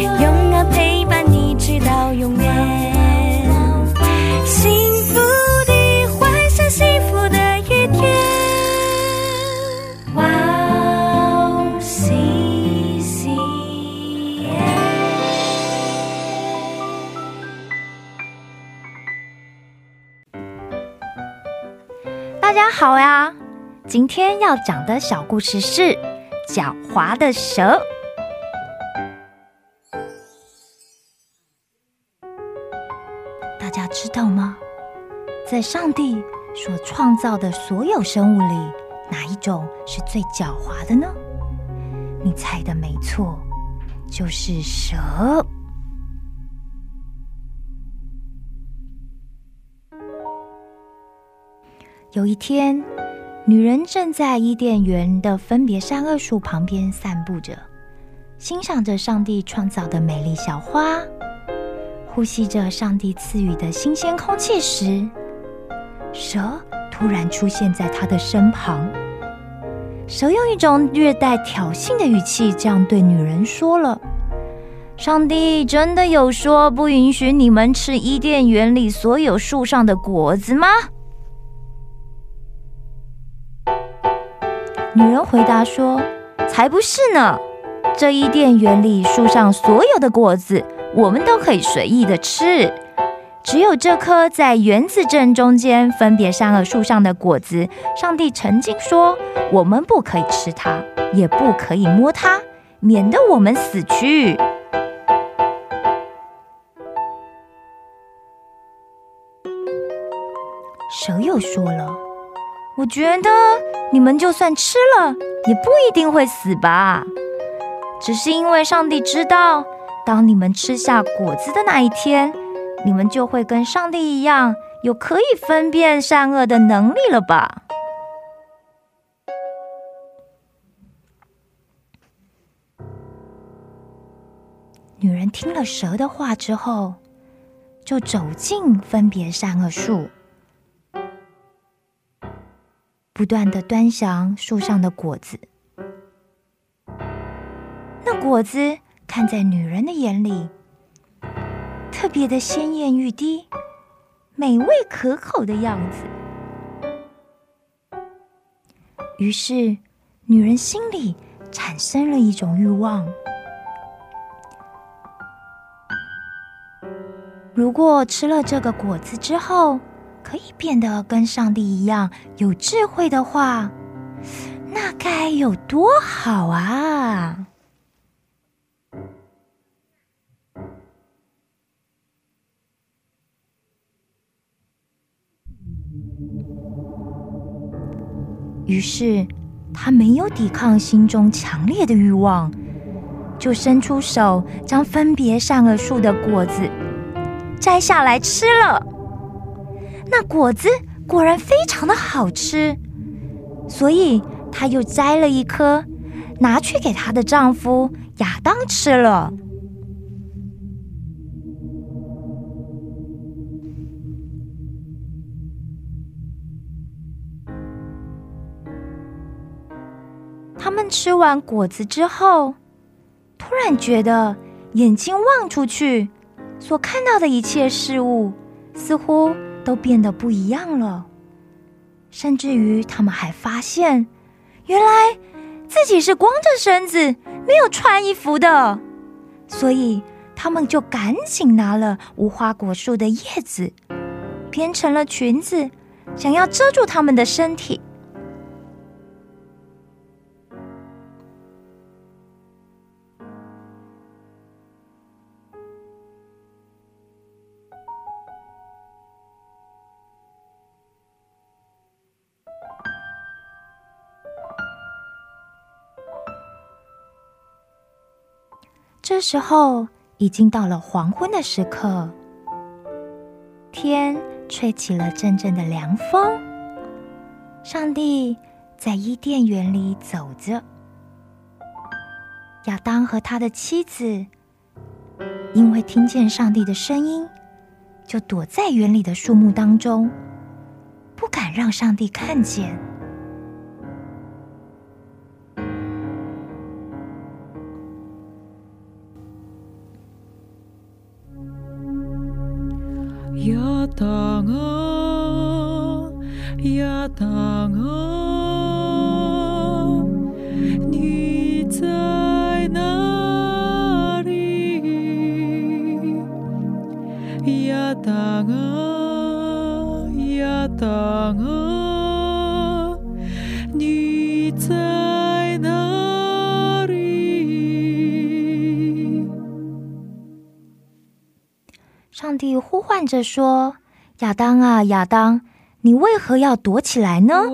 永远陪伴你直到永远幸福的幻想幸福的一天哇哦西西耶大家好呀今天要讲的小故事是狡猾的蛇大家知道吗？在上帝所创造的所有生物里，哪一种是最狡猾的呢？你猜的没错，就是蛇。有一天，女人正在伊甸园的分别善恶树旁边散步着，欣赏着上帝创造的美丽小花。呼吸着上帝赐予的新鲜空气时，蛇突然出现在她的身旁。蛇用一种略带挑衅的语气这样对女人说了：上帝真的有说不允许你们吃伊甸园里所有树上的果子吗？女人回答说：才不是呢，这伊甸园里树上所有的果子我们都可以随意的吃，只有这棵在园子正中间分别善恶树上的果子，上帝曾经说我们不可以吃它，也不可以摸它，免得我们死去。蛇又说了：我觉得你们就算吃了，也不一定会死吧，只是因为上帝知道当你们吃下果子的那一天，你们就会跟上帝一样，有可以分辨善恶的能力了吧？女人听了蛇的话之后，就走进分别善恶树，不断地端详树上的果子。那果子看在女人的眼里，特别的鲜艳欲滴，美味可口的样子。于是，女人心里产生了一种欲望：如果吃了这个果子之后，可以变得跟上帝一样有智慧的话，那该有多好啊！于是他没有抵抗心中强烈的欲望，就伸出手将分别善恶树的果子摘下来吃了。那果子果然非常的好吃，所以他又摘了一颗拿去给他的丈夫亚当吃了。他们吃完果子之后，突然觉得眼睛望出去，所看到的一切事物似乎都变得不一样了。甚至于他们还发现，原来自己是光着身子，没有穿衣服的。所以他们就赶紧拿了无花果树的叶子，编成了裙子，想要遮住他们的身体。这时候已经到了黄昏的时刻，天吹起了阵阵的凉风。上帝在伊甸园里走着，亚当和他的妻子因为听见上帝的声音，就躲在园里的树木当中，不敢让上帝看见。야당아, 야당아, 你在哪里？ 야당아, 야당아, 你在哪里？ 上帝呼唤着说， 亚当 啊， 亚当， 你为何要躲起来呢？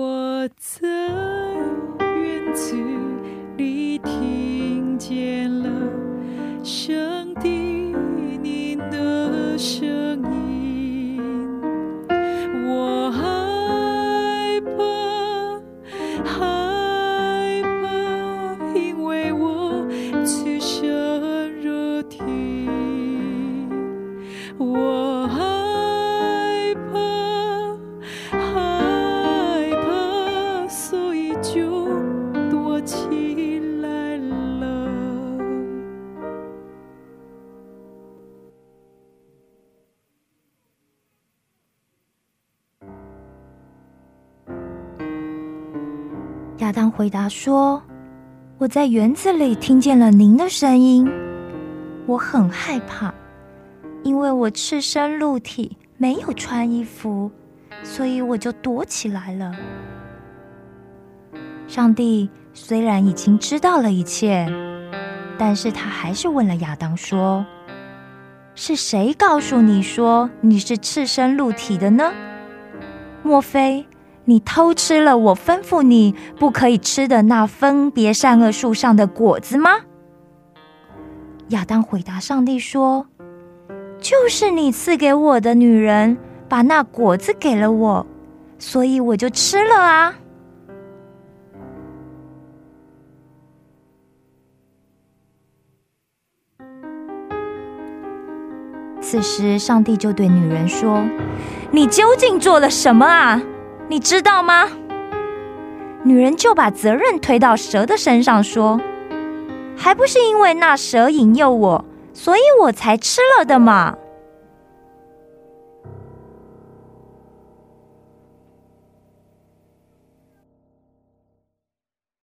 亚当回答说， 我在园子里听见了您的声音， 我很害怕， 因为我赤身露体， 没有穿衣服， 所以我就躲起来了。 上帝虽然已经知道了一切， 但是他还是问了亚当说， 是谁告诉你说 你是赤身露体的呢？ 莫非 你偷吃了我吩咐你不可以吃的那分别善恶树上的果子吗？ 亚当回答上帝说， 就是你赐给我的女人， 把那果子给了我， 所以我就吃了啊。 此时上帝就对女人说， 你究竟做了什么啊？ 你知道吗？ 女人就把责任推到蛇的身上说， 还不是因为那蛇引诱我，所以我才吃了的嘛。